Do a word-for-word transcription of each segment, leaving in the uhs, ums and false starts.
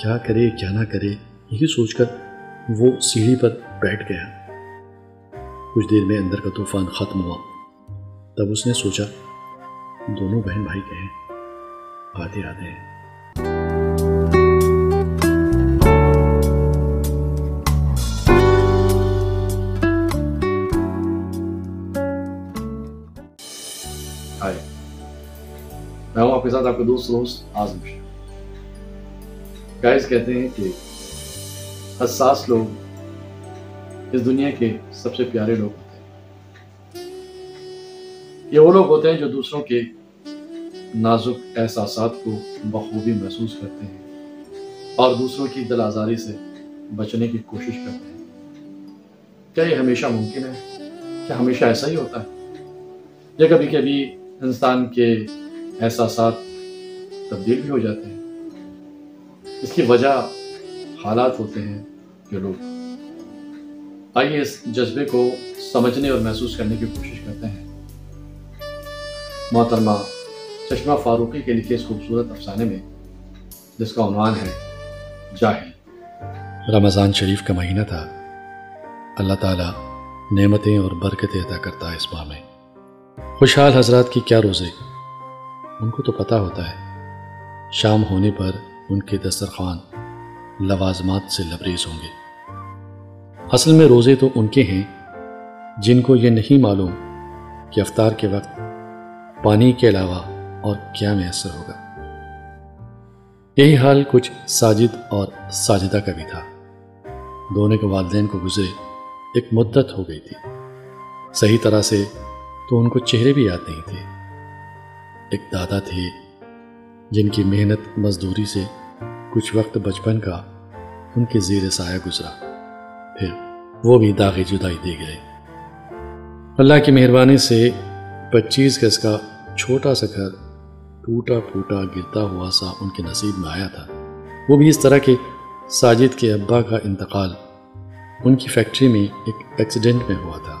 کیا کرے کیا نہ کرے یہ سوچ کر وہ سیڑھی پر بیٹھ گیا. کچھ دیر میں اندر کا طوفان ختم ہوا. تب اس نے سوچا دونوں بہن بھائی کہیں آتے آتے ہیں. ہائے، میں ہوں آپ کے ساتھ آپ کا دوست دوست آزم شاہ. گائز کہتے ہیں کہ حساس لوگ اس دنیا کے سب سے پیارے لوگ ہوتے ہیں. یہ وہ لوگ ہوتے ہیں جو دوسروں کے نازک احساسات کو بخوبی محسوس کرتے ہیں اور دوسروں کی دل آزاری سے بچنے کی کوشش کرتے ہیں. کیا یہ ہمیشہ ممکن ہے؟ کیا ہمیشہ ایسا ہی ہوتا ہے؟ یا کبھی کبھی انسان کے احساسات تبدیل بھی ہو جاتے ہیں؟ اس کی وجہ حالات ہوتے ہیں جو لوگ. آئیے اس جذبے کو سمجھنے اور محسوس کرنے کی کوشش کرتے ہیں. محترمہ چشمہ فاروقی کے لکھے اس خوبصورت افسانے میں، جس کا عنوان ہے جاہل. رمضان شریف کا مہینہ تھا. اللہ تعالیٰ نعمتیں اور برکتیں عطا کرتا ہے. اس ماہ میں خوشحال حضرات کی کیا روزے، ان کو تو پتہ ہوتا ہے. شام ہونے پر ان کے دسترخوان لوازمات سے لبریز ہوں گے. اصل میں روزے تو ان کے ہیں جن کو یہ نہیں معلوم کہ افطار کے وقت پانی کے علاوہ اور کیا میسر ہوگا. یہی حال کچھ ساجد اور ساجدہ کا بھی تھا. دونوں کے والدین کو گزرے ایک مدت ہو گئی تھی. صحیح طرح سے تو ان کو چہرے بھی یاد نہیں تھے. ایک دادا تھے جن کی محنت مزدوری سے کچھ وقت بچپن کا ان کے زیر سایہ گزرا، پھر وہ بھی داغ جدائی دے گئے. اللہ کی مہربانی سے پچیس گز کا چھوٹا سا گھر ٹوٹا پھوٹا گرتا ہوا سا ان کے نصیب میں آیا تھا. وہ بھی اس طرح کے ساجد کے ابا کا انتقال ان کی فیکٹری میں ایک ایکسیڈنٹ میں ہوا تھا.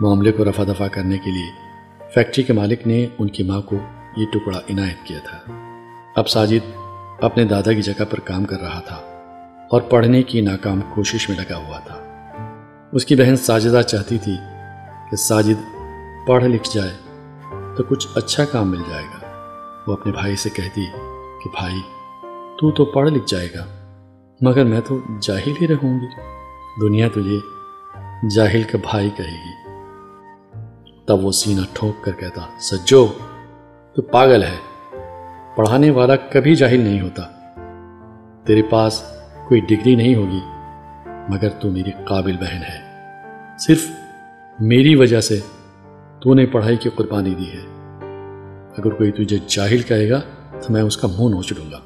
معاملے کو رفع دفع کرنے کے لیے فیکٹری کے مالک نے ان کی ماں کو یہ ٹکڑا عنایت کیا تھا. اب ساجد اپنے دادا کی جگہ پر کام کر رہا تھا اور پڑھنے کی ناکام کوشش میں لگا ہوا تھا. اس کی بہن ساجدہ چاہتی تھی کہ ساجد پڑھ لکھ جائے تو کچھ اچھا کام مل جائے گا. وہ اپنے بھائی سے کہتی کہ بھائی تو تو پڑھ لکھ جائے گا مگر میں تو جاہل ہی رہوں گی. دنیا تجھے جاہل کا بھائی کہے گی. تب وہ سینہ ٹھوک کر کہتا سجو تو پاگل ہے، پڑھانے والا کبھی جاہل نہیں ہوتا. تیرے پاس کوئی ڈگری نہیں ہوگی مگر تو میری قابل بہن ہے. صرف میری وجہ سے تو نے پڑھائی کی قربانی دی ہے. اگر کوئی تجھے جاہل کہے گا تو میں اس کا منہ نوچ لوں گا.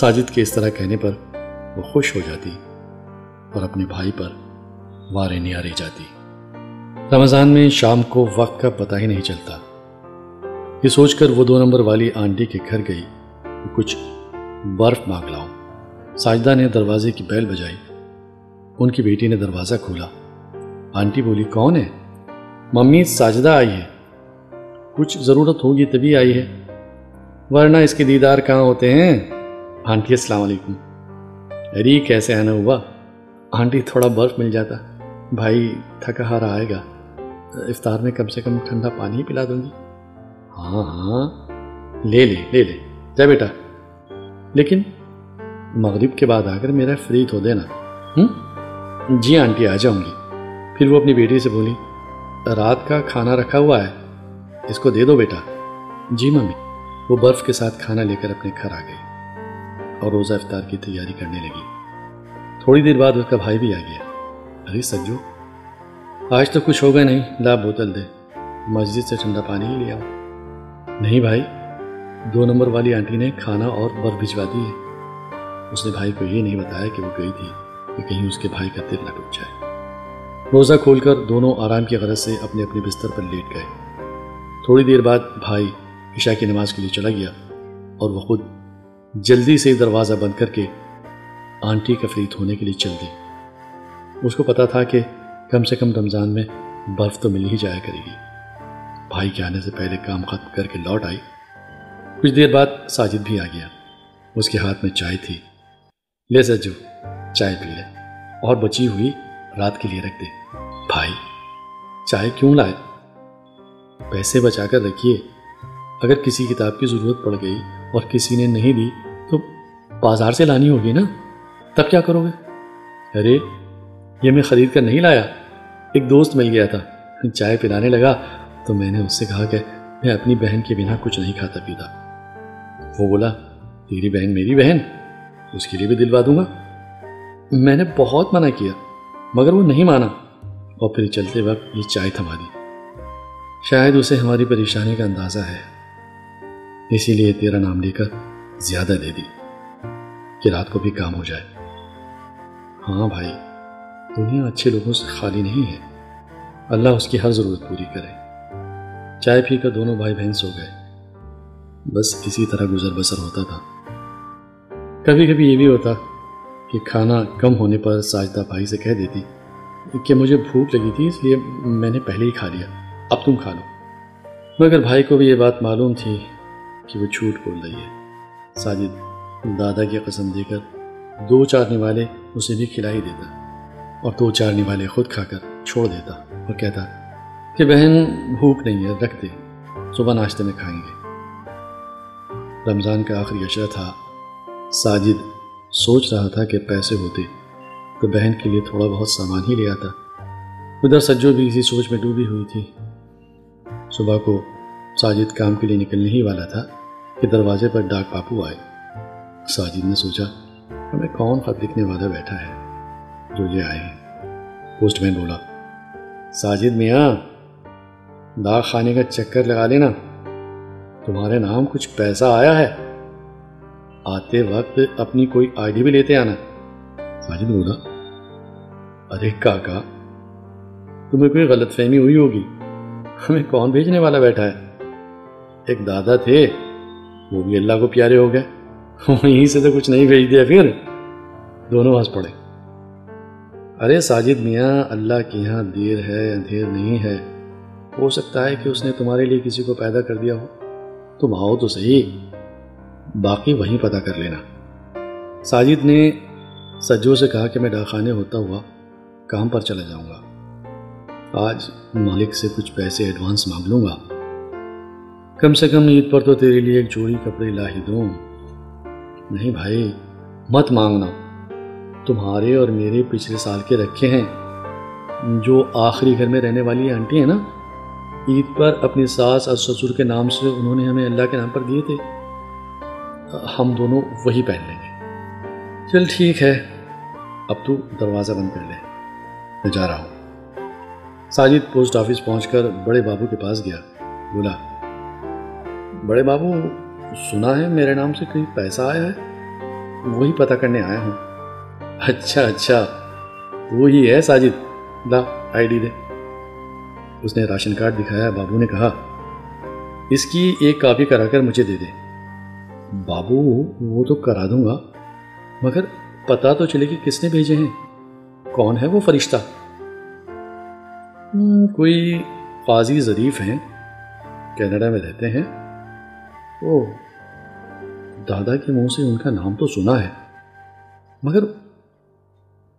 ساجد کے اس طرح کہنے پر وہ خوش ہو جاتی اور اپنے بھائی پر وارے نیارے جاتی. رمضان میں شام کو وقت کا پتہ ہی نہیں چلتا. یہ سوچ کر وہ دو نمبر والی آنٹی کے گھر گئی کچھ برف مانگ لاؤں. ساجدہ نے دروازے کی بیل بجائی. ان کی بیٹی نے دروازہ کھولا. آنٹی بولی کون ہے؟ ممی ساجدہ آئی ہے. کچھ ضرورت ہوگی تبھی آئی ہے، ورنہ اس کے دیدار کہاں ہوتے ہیں. آنٹی السلام علیکم. ارے کیسے آنا ہوا آنٹی؟ تھوڑا برف مل جاتا. بھائی تھکا ہارا آئے گا، افطار میں کم سے کم ٹھنڈا پانی پلا دوں گی. ہاں ہاں لے لے لے لے جا بیٹا، لیکن مغرب کے بعد آ کر میرا فری تو دینا. ہوں جی آنٹی آ جاؤں گی. پھر وہ اپنی بیٹی سے بولی رات کا کھانا رکھا ہوا ہے، اس کو دے دو بیٹا. جی ممی. وہ برف کے ساتھ کھانا لے کر اپنے گھر آ گئی اور روزہ افطار کی تیاری کرنے لگی. تھوڑی دیر بعد اس کا بھائی بھی آ گیا. ارے سجو آج تو کچھ ہوگا نہیں، لا بوتل دے، مسجد سے ٹھنڈا پانی ہی لے آؤ. نہیں بھائی، دو نمبر والی آنٹی نے کھانا اور برف بھجوا دی ہے. اس نے بھائی کو یہ نہیں بتایا کہ وہ گئی تھی کہ کہیں اس کے بھائی کا دل نہ ٹوٹ جائے. روزہ کھول کر دونوں آرام کی غرض سے اپنے اپنے بستر پر لیٹ گئے. تھوڑی دیر بعد بھائی عشاء کی نماز کے لیے چلا گیا اور وہ خود جلدی سے دروازہ بند کر کے آنٹی کا فریت ہونے کے لیے چل دی. اس کو پتا تھا کہ کم سے کم رمضان میں برف تو مل ہی جایا کرے گی. بھائی کے آنے سے پہلے کام ختم کر کے لوٹ آئی. کچھ دیر بعد ساجد بھی آ گیا. اس کے ہاتھ میں چائے تھی۔ لے سجو، چائے پی لے اور بچی ہوئی رات کے لیے رکھ دے۔ بھائی چائے کیوں لائے؟ پیسے بچا کر رکھیے، اگر کسی کتاب کی ضرورت پڑ گئی اور کسی نے نہیں دی تو بازار سے لانی ہوگی نا، تب کیا کرو گے؟ ارے یہ میں خرید کر نہیں لایا، ایک دوست مل گیا تھا، چائے پلانے لگا تو میں نے اس سے کہا کہ میں اپنی بہن کے بنا کچھ نہیں کھاتا پیتا۔ وہ بولا تیری بہن میری بہن، اس کے لیے بھی دلوا دوں گا۔ میں نے بہت منع کیا مگر وہ نہیں مانا اور پھر چلتے وقت یہ چائے تھما دی۔ شاید اسے ہماری پریشانی کا اندازہ ہے، اسی لیے تیرا نام لے کر زیادہ دے دی کہ رات کو بھی کام ہو جائے۔ ہاں بھائی، دنیا اچھے لوگوں سے خالی نہیں ہے، اللہ اس کی ہر ضرورت پوری کرے۔ چائے پی کر دونوں بھائی بہن سو گئے۔ بس اسی طرح گزر بسر ہوتا تھا۔ کبھی کبھی یہ بھی ہوتا کہ کھانا کم ہونے پر ساجدہ بھائی سے کہہ دیتی کہ مجھے بھوک لگی تھی اس لیے میں نے پہلے ہی کھا لیا، اب تم کھا لو۔ مگر بھائی کو بھی یہ بات معلوم تھی کہ وہ جھوٹ بول رہی ہے۔ ساجد دادا کی قسم دے کر دو چار نوالے اسے بھی کھلا ہی دیتا اور دو چار نوالے خود کھا کر چھوڑ دیتا اور کہتا کہ بہن بھوک نہیں ہے، رکھ دے، صبح ناشتے میں کھائیں گے۔ رمضان کا آخری عشرہ تھا۔ ساجد سوچ رہا تھا کہ پیسے ہوتے تو بہن کے لیے تھوڑا بہت سامان ہی لے آتا۔ ادھر سجو بھی اسی سوچ میں ڈوبی ہوئی تھی۔ صبح کو ساجد کام کے لیے نکلنے ہی والا تھا کہ دروازے پر ڈاک باپو آئے۔ ساجد نے سوچا ہمیں کون خط لکھنے والا بیٹھا ہے جو یہ آئے ہیں۔ پوسٹ مین بولا، ساجد میاں ڈاک خانے کا چکر لگا لینا، تمہارے نام کچھ پیسہ آیا ہے، آتے وقت اپنی کوئی آئی ڈی بھی لیتے آنا۔ ساجد بولا، ارے کاکا تمہیں کوئی غلط فہمی ہوئی ہوگی، ہمیں کون بھیجنے والا بیٹھا ہے، ایک دادا تھے وہ بھی اللہ کو پیارے ہو گئے، وہیں سے تو کچھ نہیں بھیج دیا۔ پھر دونوں ہنس پڑے۔ ارے ساجد میاں، اللہ کے یہاں دیر ہے اندھیر نہیں ہے، ہو سکتا ہے کہ اس نے تمہارے لیے کسی کو پیدا کر دیا ہو، تم آؤ تو صحیح، باقی وہیں پتہ کر لینا۔ ساجد نے سجو سے کہا کہ میں ڈاک خانے ہوتا ہوا کام پر چلا جاؤں گا، آج مالک سے کچھ پیسے ایڈوانس مانگ لوں گا، کم سے کم عید پر تو تیرے لیے ایک جوڑی کپڑے لا ہی دوں۔ نہیں بھائی مت مانگنا، تمہارے اور میرے پچھلے سال کے رکھے ہیں۔ جو آخری گھر میں رہنے والی آنٹی ہیں نا، عید پر اپنی ساس اور سسر کے نام سے انہوں نے ہمیں اللہ کے نام پر دیے تھے، ہم دونوں وہی پہن لیں گے۔ چل ٹھیک ہے، اب تو دروازہ بند کر لے، میں جا رہا ہوں۔ ساجد پوسٹ آفس پہنچ کر بڑے بابو کے پاس گیا، بولا، بڑے بابو سنا ہے میرے نام سے کہیں پیسہ آیا ہے، وہی پتہ کرنے آیا ہوں۔ اچھا اچھا وہی ہے ساجد، لا آئی ڈی دے۔ اس نے راشن کارڈ دکھایا، بابو نے کہا اس کی ایک کاپی کرا کر مجھے دے دے۔ بابو وہ تو کرا دوں گا مگر پتہ تو چلے کہ کس نے بھیجے ہیں، کون ہے وہ فرشتہ؟ کوئی قاضی ظریف ہیں، کینیڈا میں رہتے ہیں۔ او دادا کے منہ سے ان کا نام تو سنا ہے مگر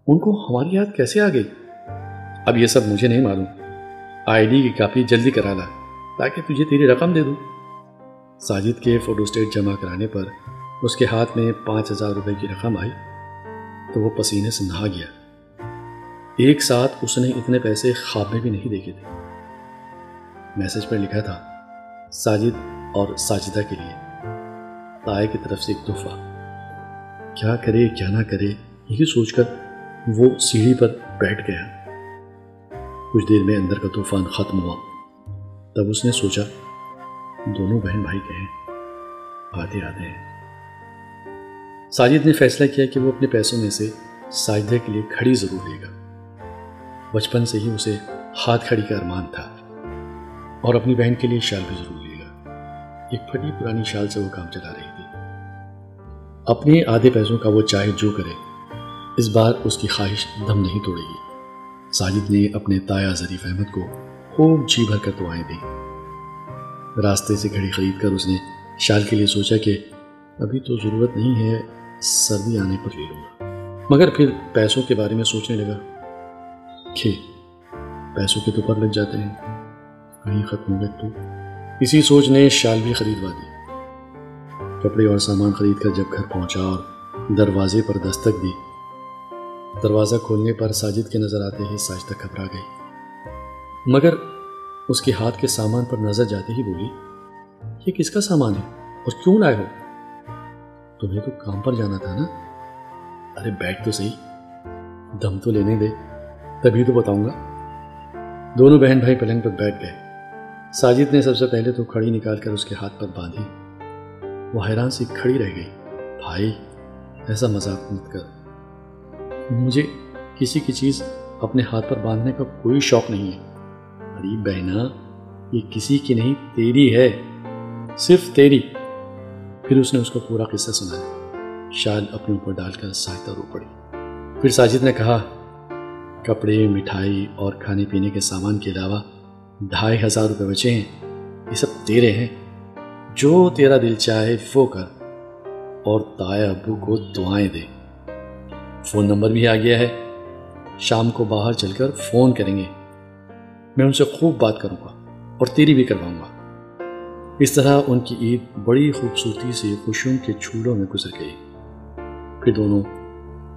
ان کو ہماری یاد کیسے آ گئی؟ اب یہ سب مجھے نہیں معلوم، آئی ڈی کی کاپی جلدی کرا لا تاکہ تجھے تیری رقم دے دوں۔ ساجد کے فوٹوسٹیٹ جمع کرانے پر اس کے ہاتھ میں پانچ ہزار روپے کی رقم آئی تو وہ پسینے سے نہا گیا۔ ایک ساتھ اس نے اتنے پیسے خواب میں بھی نہیں دیکھے تھے۔ میسج پر لکھا تھا، ساجد اور ساجدہ کے لیے تائے کی طرف سے ایک تحفہ۔ کیا کرے کیا نہ کرے یہی سوچ کر وہ سیڑھی پر بیٹھ گیا۔ کچھ دیر میں اندر کا طوفان ختم ہوا، تب اس نے سوچا دونوں بہن بھائی کہیں آتے آتے ہیں۔ ساجد نے فیصلہ کیا کہ وہ اپنے پیسوں میں سے ساجدہ کے لیے کھڑی ضرور لے گا۔ بچپن سے ہی اسے ہاتھ کھڑی کا ارمان تھا اور اپنی بہن کے لیے شال بھی ضرور لے گا۔ ایک پھٹی پرانی شال سے وہ کام چلا رہی تھی۔ اپنے آدھے پیسوں کا وہ چاہے جو کرے، اس بار اس کی خواہش دم نہیں توڑے گی۔ ساجد نے اپنے تایا ظریف احمد کو خوب جی بھر کر دعائیں دیں۔ راستے سے گھڑی خرید کر اس نے شال کے لیے سوچا کہ ابھی تو ضرورت نہیں ہے، سردی آنے پر لے لوں گا۔ مگر پھر پیسوں کے بارے میں سوچنے لگا کہ پیسوں کے تو پر لگ جاتے ہیں، کہیں ختم ہو گئے تو۔ اسی سوچ نے شال بھی خریدوا دی۔ کپڑے اور سامان خرید کر جب گھر پہنچا اور دروازے پر دستک دی، دروازہ کھولنے پر ساجد کے نظر آتے ہی ساجدہ گھبرا گئی، مگر اس کے ہاتھ کے سامان پر نظر جاتے ہی بولی، یہ کس کا سامان ہے اور کیوں لائے ہو؟ تمہیں تو کام پر جانا تھا نا۔ ارے بیٹھ تو صحیح، دم تو لینے دے، تبھی تو بتاؤں گا۔ دونوں بہن بھائی پلنگ پر بیٹھ گئے۔ ساجد نے سب سے پہلے تو کھڑی نکال کر اس کے ہاتھ پر باندھی، وہ حیران سی کھڑی رہ گئی۔ بھائی ایسا مذاق مت کر، مجھے کسی کی چیز اپنے ہاتھ پر باندھنے کا کوئی شوق نہیں ہے۔ ارے بہنا، یہ کسی کی نہیں، تیری ہے، صرف تیری۔ پھر اس نے اس کو پورا قصہ سنایا۔ شال اپنے اوپر ڈال کر ساجدہ رو پڑی۔ پھر ساجد نے کہا، کپڑے، مٹھائی اور کھانے پینے کے سامان کے علاوہ ڈھائی ہزار روپے بچے ہیں، یہ سب تیرے ہیں، جو تیرا دل چاہے وہ کر، اور تایا ابو کو دعائیں دے۔ فون نمبر بھی آ گیا ہے، شام کو باہر چل کر فون کریں گے، میں ان سے خوب بات کروں گا اور تیری بھی کرواؤں گا۔ اس طرح ان کی عید بڑی خوبصورتی سے خوشیوں کے چھولوں میں گزر گئی۔ پھر دونوں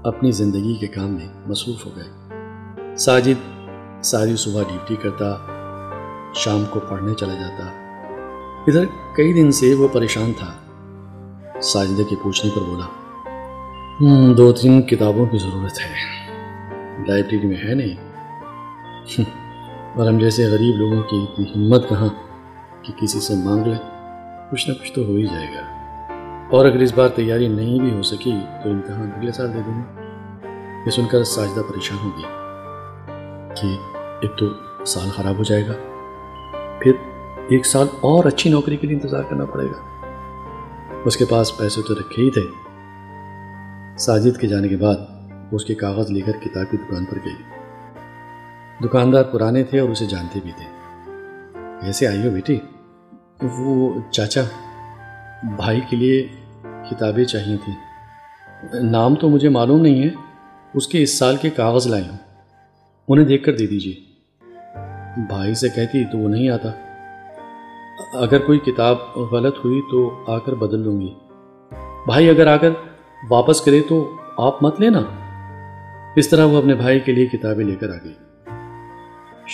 اپنی زندگی کے کام میں مصروف ہو گئے۔ ساجد ساری صبح ڈیوٹی کرتا، شام کو پڑھنے چلا جاتا۔ ادھر کئی دن سے وہ پریشان تھا۔ ساجدہ کے پوچھنے پر بولا، دو تین کتابوں کی ضرورت ہے، لائبریری میں ہے نہیں، اور ہم جیسے غریب لوگوں کی اتنی ہمت کہاں کہ کسی سے مانگ لیں، کچھ نہ کچھ تو ہو ہی جائے گا، اور اگر اس بار تیاری نہیں بھی ہو سکی تو امتحان اگلے سال دے دوں گا۔ یہ سن کر ساجدہ پریشان ہو گئی کہ ایک تو سال خراب ہو جائے گا، پھر ایک سال اور اچھی نوکری کے لیے انتظار کرنا پڑے گا۔ اس کے پاس پیسے تو رکھے ہی تھے۔ ساجد کے جانے کے بعد وہ اس کے کاغذ لے کر کتاب کی دکان پر گئی۔ دکاندار پرانے تھے اور اسے جانتے بھی تھے۔ کیسے آئی ہو بیٹی؟ وہ چاچا بھائی کے لیے کتابیں چاہیے تھیں، نام تو مجھے معلوم نہیں ہے، اس کے اس سال کے کاغذ لائے ہوں، انہیں دیکھ کر دے دیجیے۔ بھائی سے کہتی تو وہ نہیں آتا، اگر کوئی کتاب غلط ہوئی تو آ کر بدل لوں گی، بھائی اگر آ کر واپس کرے تو آپ مت لینا۔ اس طرح وہ اپنے بھائی کے لیے کتابیں لے کر آ گئی۔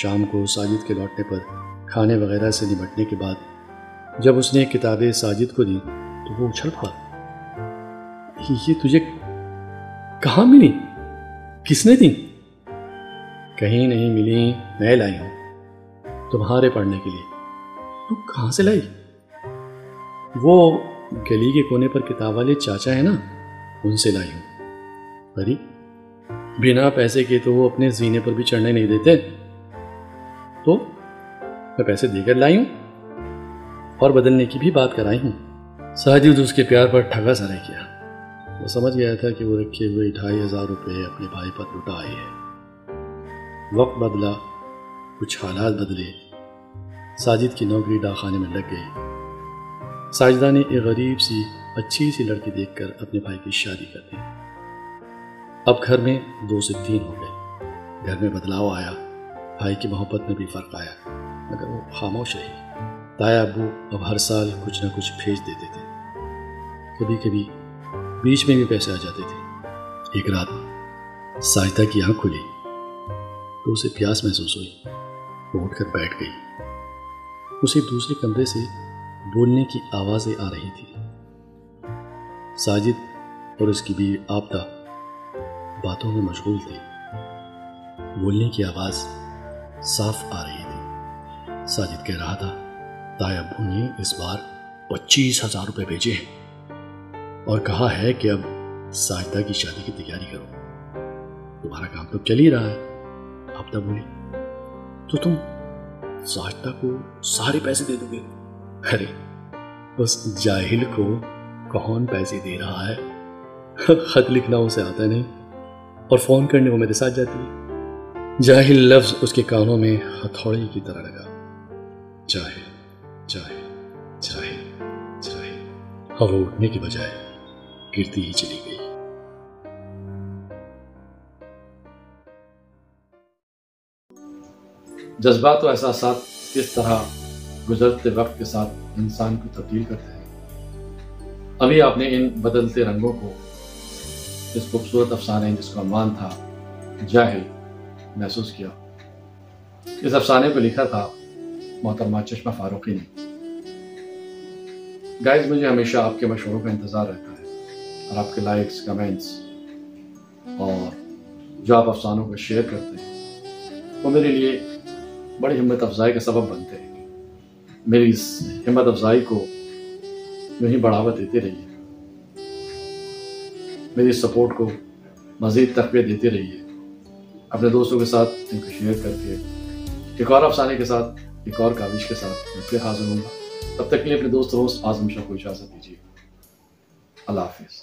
شام کو ساجد کے لوٹنے پر کھانے وغیرہ سے نمٹنے کے بعد جب اس نے کتابیں ساجد کو دی تو وہ اچھل پڑا، یہ تجھے کہاں ملی؟ کس نے دی؟ کہیں نہیں ملی، میں لائی ہوں تمہارے پڑھنے کے لیے۔ تو کہاں سے لائی؟ وہ گلی کے کونے پر کتاب والے چاچا ہے نا، ان سے لائی ہوں۔ ارے بنا پیسے کے تو وہ اپنے زینے پر بھی چڑھنے نہیں دیتے، تو میں پیسے دے کر لائی ہوں اور بدلنے کی بھی بات کرائی ہوں۔ ساجد اس کے پیار پر ٹھگا سا رہ گیا۔ وہ سمجھ گیا تھا کہ وہ رکھے ہوئے ڈھائی ہزار روپے اپنے بھائی پر لوٹا آئی ہے۔ وقت بدلا، کچھ حالات بدلے، ساجد کی نوکری ڈاک خانے میں لگ گئی۔ ساجدہ نے ایک غریب سی اچھی سی لڑکی دیکھ کر اپنے بھائی کی شادی کر دی۔ اب گھر میں دو سے تین ہو گئے۔ گھر میں بدلاؤ آیا، بھائی کی محبت میں بھی فرق آیا، مگر وہ خاموش رہی۔ تایا ابو اب ہر سال کچھ نہ کچھ بھیج دیتے تھے، کبھی کبھی بیچ میں بھی پیسے آ جاتے تھے۔ ایک رات ساجدہ کی آنکھ کھلی تو اسے پیاس محسوس ہوئی، وہ اٹھ کر بیٹھ گئی۔ اسے دوسرے کمرے سے بولنے کی آوازیں آ رہی تھی۔ ساجد اور اس کی بیوی آپدہ باتوں میں مشغول تھے، بولنے کی آواز صاف آ رہی تھی۔ ساجد کہہ رہا تھا، تایا ابو نے اس بار پچیس ہزار روپے بھیجے ہیں اور کہا ہے کہ اب ساجدہ کی شادی کی تیاری کرو، تمہارا کام تو چل ہی رہا ہے۔ آپدہ بولی، تو تم ساجدہ کو سارے پیسے دے دو گے؟ ارے اس جاہل کو کون پیسے دے رہا ہے، خط لکھنا اسے آتا نہیں اور فون کرنے وہ میرے ساتھ جاتی ہے۔ جاہل لفظ اس کے کانوں میں ہتھوڑی کی طرح لگا۔ جاہل جاہل جاہل جاہل اور وہ اٹھنے کی بجائے گرتی ہی چلی گئی۔ جذبات و احساسات کس طرح گزرتے وقت کے ساتھ انسان کو تبدیل کرتے ہیں۔ ابھی آپ نے ان بدلتے رنگوں کو، اس خوبصورت افسانے جس کا عنوان تھا جاہل، محسوس کیا۔ اس افسانے کو لکھا تھا محترمہ چشمہ فاروقی نے۔ گائز، مجھے ہمیشہ آپ کے مشوروں کا انتظار رہتا ہے، اور آپ کے لائکس، کمنٹس اور جو آپ افسانوں کو شیئر کرتے ہیں وہ میرے لیے بڑی ہمت افزائی کا سبب بنتے ہیں۔ میری اس ہمت افزائی کو یوں بڑھاوا دیتے رہیے، میری سپورٹ کو مزید تقویت دیتے رہیے، اپنے دوستوں کے ساتھ ان کو شیئر کر کے۔ ایک اور افسانے کے ساتھ، ایک اور کاوش کے ساتھ میں پھر حاضر ہوں گا۔ تب تک کے لیے اپنے دوست روز اعظم شاہ کو اجازت دیجیے۔ اللہ حافظ۔